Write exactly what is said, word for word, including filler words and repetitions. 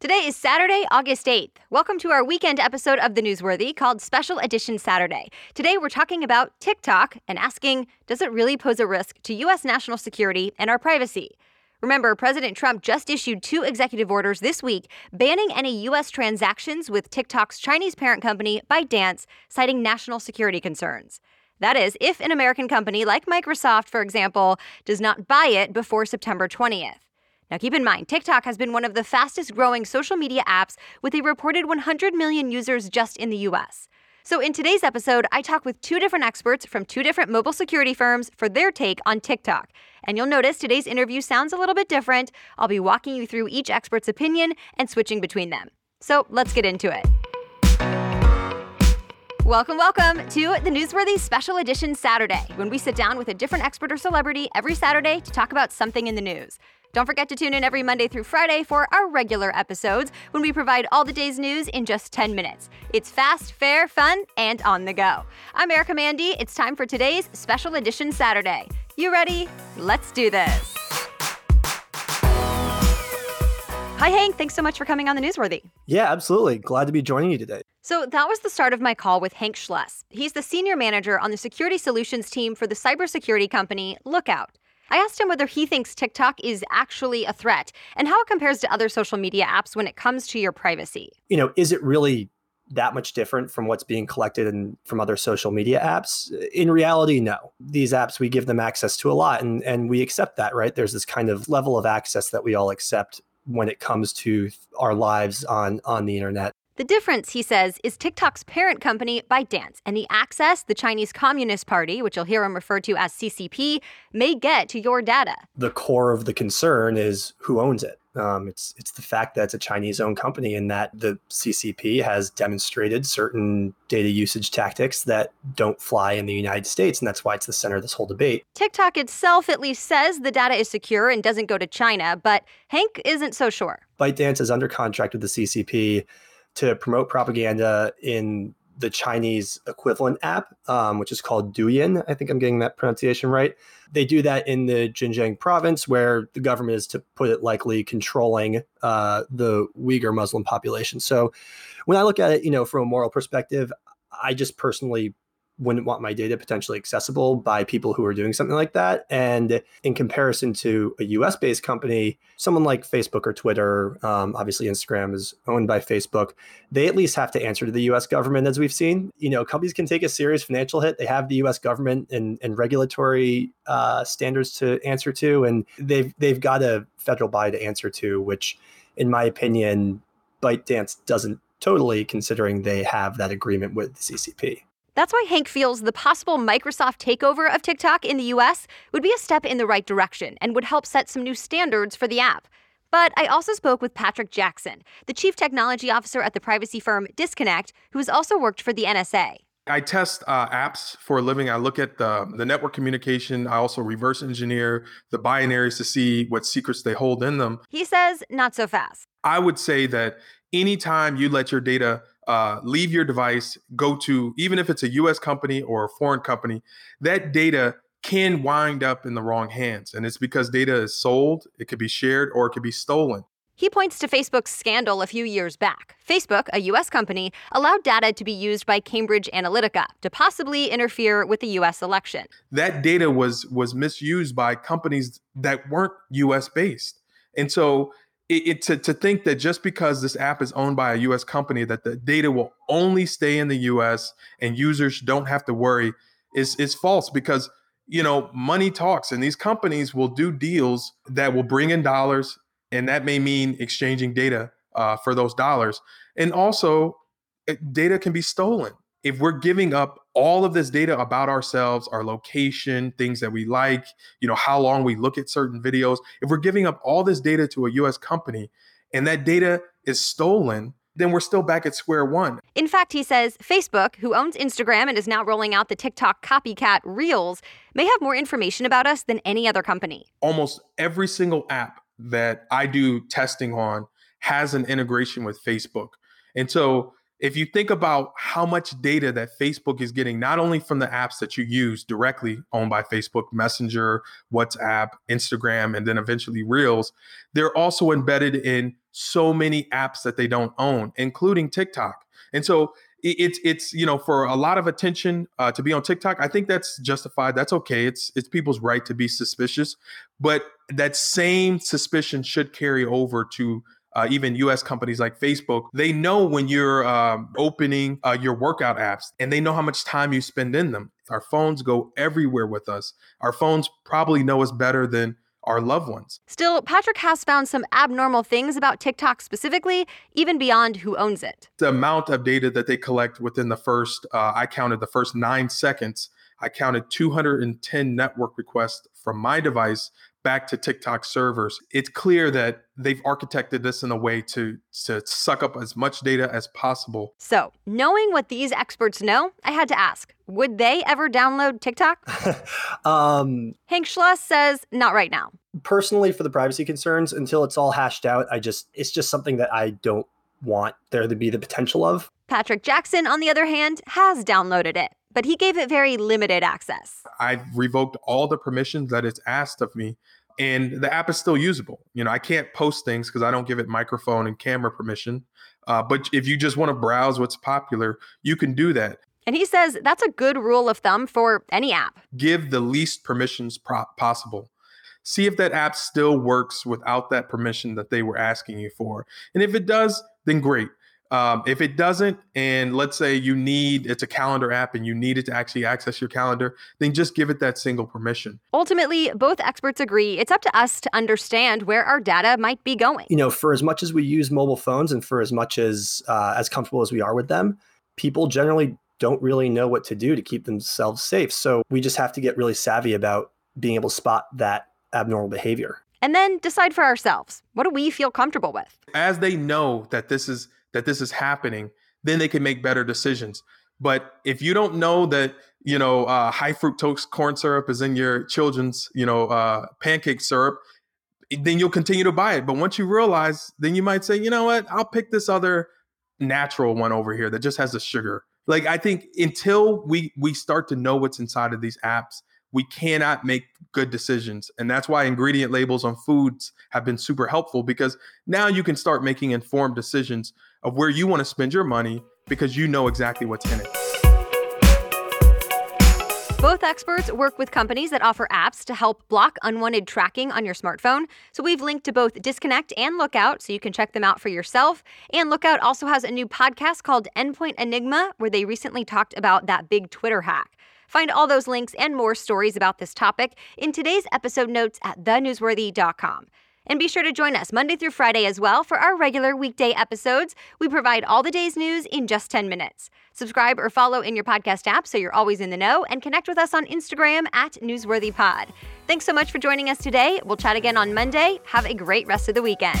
Today is Saturday, August eighth. Welcome to our weekend episode of The Newsworthy called Special Edition Saturday. Today we're talking about TikTok and asking, does it really pose a risk to U S national security and our privacy? Remember, President Trump just issued two executive orders this week banning any U S transactions with TikTok's Chinese parent company, ByteDance, citing national security concerns. That is, if an American company like Microsoft, for example, does not buy it before September twentieth. Now, keep in mind, TikTok has been one of the fastest-growing social media apps with a reported one hundred million users just in the U S. So in today's episode, I talk with two different experts from two different mobile security firms for their take on TikTok. And you'll notice today's interview sounds a little bit different. I'll be walking you through each expert's opinion and switching between them. So let's get into it. Welcome, welcome to the Newsworthy Special Edition Saturday, when we sit down with a different expert or celebrity every Saturday to talk about something in the news. Don't forget to tune in every Monday through Friday for our regular episodes when we provide all the day's news in just ten minutes. It's fast, fair, fun, and on the go. I'm Erica Mandy. It's time for today's Special Edition Saturday. You ready? Let's do this. Hi, Hank. Thanks so much for coming on The Newsworthy. Yeah, absolutely. Glad to be joining you today. So that was the start of my call with Hank Schless. He's the senior manager on the security solutions team for the cybersecurity company Lookout. I asked him whether he thinks TikTok is actually a threat and how it compares to other social media apps when it comes to your privacy. You know, is it really that much different from what's being collected in, from other social media apps? In reality, no. These apps, we give them access to a lot, and, and we accept that, right? There's this kind of level of access that we all accept when it comes to our lives on, on the internet. The difference, he says, is TikTok's parent company, ByteDance, and the access the Chinese Communist Party, which you'll hear him refer to as C C P, may get to your data. The core of the concern is who owns it. Um, it's it's the fact that it's a Chinese-owned company and that the C C P has demonstrated certain data usage tactics that don't fly in the United States, and that's why it's the center of this whole debate. TikTok itself at least says the data is secure and doesn't go to China, but Hank isn't so sure. ByteDance is under contract with the C C P to promote propaganda in the Chinese equivalent app, um, which is called Douyin. I think I'm getting that pronunciation right. They do that in the Xinjiang province, where the government is, to put it likely, controlling uh, the Uyghur Muslim population. So when I look at it, you know, from a moral perspective, I just personally wouldn't want my data potentially accessible by people who are doing something like that. And in comparison to a U S-based company, someone like Facebook or Twitter, um, obviously Instagram is owned by Facebook, they at least have to answer to the U S government, as we've seen. You know, companies can take a serious financial hit. They have the U S government and, and regulatory uh, standards to answer to, and they've, they've got a federal body to answer to, which, in my opinion, ByteDance doesn't totally, considering they have that agreement with the C C P. That's why Hank feels the possible Microsoft takeover of TikTok in the U S would be a step in the right direction and would help set some new standards for the app. But I also spoke with Patrick Jackson, the chief technology officer at the privacy firm Disconnect, who has also worked for the N S A. I test uh, apps for a living. I look at the, the network communication. I also reverse engineer the binaries to see what secrets they hold in them. He says, not so fast. I would say that anytime you let your data Uh, leave your device, go to, even if it's a U S company or a foreign company, that data can wind up in the wrong hands. And it's because data is sold, it could be shared, or it could be stolen. He points to Facebook's scandal a few years back. Facebook, a U S company, allowed data to be used by Cambridge Analytica to possibly interfere with the U S election. That data was, was misused by companies that weren't U S based. And so It, it, to, to think that just because this app is owned by a U S company, that the data will only stay in the U S and users don't have to worry is, is false, because, you know, money talks, and these companies will do deals that will bring in dollars, and that may mean exchanging data uh, for those dollars. And also, it, data can be stolen. If we're giving up all of this data about ourselves, our location, things that we like, you know, how long we look at certain videos, if we're giving up all this data to a U S company and that data is stolen, then we're still back at square one. In fact, he says Facebook, who owns Instagram and is now rolling out the TikTok copycat Reels, may have more information about us than any other company. Almost every single app that I do testing on has an integration with Facebook. And so if you think about how much data that Facebook is getting, not only from the apps that you use directly owned by Facebook, Messenger, WhatsApp, Instagram, and then eventually Reels, they're also embedded in so many apps that they don't own, including TikTok. And so it's, it's you know, for a lot of attention uh, to be on TikTok, I think that's justified. That's okay. It's, it's people's right to be suspicious. But that same suspicion should carry over to Uh, even U S companies like Facebook. They know when you're um, opening uh, your workout apps, and they know how much time you spend in them. Our phones go everywhere with us. Our phones probably know us better than our loved ones. Still, Patrick has found some abnormal things about TikTok specifically, even beyond who owns it. The amount of data that they collect within the first, uh, I counted the first nine seconds, I counted two hundred ten network requests from my device back to TikTok servers. It's clear that they've architected this in a way to, to suck up as much data as possible. So, knowing what these experts know, I had to ask, would they ever download TikTok? um, Hank Schless says, not right now. Personally, for the privacy concerns, until it's all hashed out, I just it's just something that I don't want there to be the potential of. Patrick Jackson, on the other hand, has downloaded it, but he gave it very limited access. I've revoked all the permissions that it's asked of me, and the app is still usable. You know, I can't post things because I don't give it microphone and camera permission. Uh, but if you just want to browse what's popular, you can do that. And he says that's a good rule of thumb for any app. Give the least permissions pro- possible. See if that app still works without that permission that they were asking you for. And if it does, then great. Um, if it doesn't, and let's say you need, it's a calendar app and you need it to actually access your calendar, then just give it that single permission. Ultimately, both experts agree it's up to us to understand where our data might be going. You know, for as much as we use mobile phones and for as much as, uh, as comfortable as we are with them, people generally don't really know what to do to keep themselves safe. So we just have to get really savvy about being able to spot that abnormal behavior. And then decide for ourselves, what do we feel comfortable with? As they know that this is that this is happening, then they can make better decisions. But if you don't know that, you know, uh, high fructose corn syrup is in your children's, you know, uh, pancake syrup, then you'll continue to buy it. But once you realize, then you might say, you know what, I'll pick this other natural one over here that just has the sugar. Like, I think until we we start to know what's inside of these apps, we cannot make good decisions. And that's why ingredient labels on foods have been super helpful, because now you can start making informed decisions of where you want to spend your money because you know exactly what's in it. Both experts work with companies that offer apps to help block unwanted tracking on your smartphone. So we've linked to both Disconnect and Lookout, so you can check them out for yourself. And Lookout also has a new podcast called Endpoint Enigma, where they recently talked about that big Twitter hack. Find all those links and more stories about this topic in today's episode notes at the newsworthy dot com. And be sure to join us Monday through Friday as well for our regular weekday episodes. We provide all the day's news in just ten minutes. Subscribe or follow in your podcast app so you're always in the know, and connect with us on Instagram at newsworthypod. Thanks so much for joining us today. We'll chat again on Monday. Have a great rest of the weekend.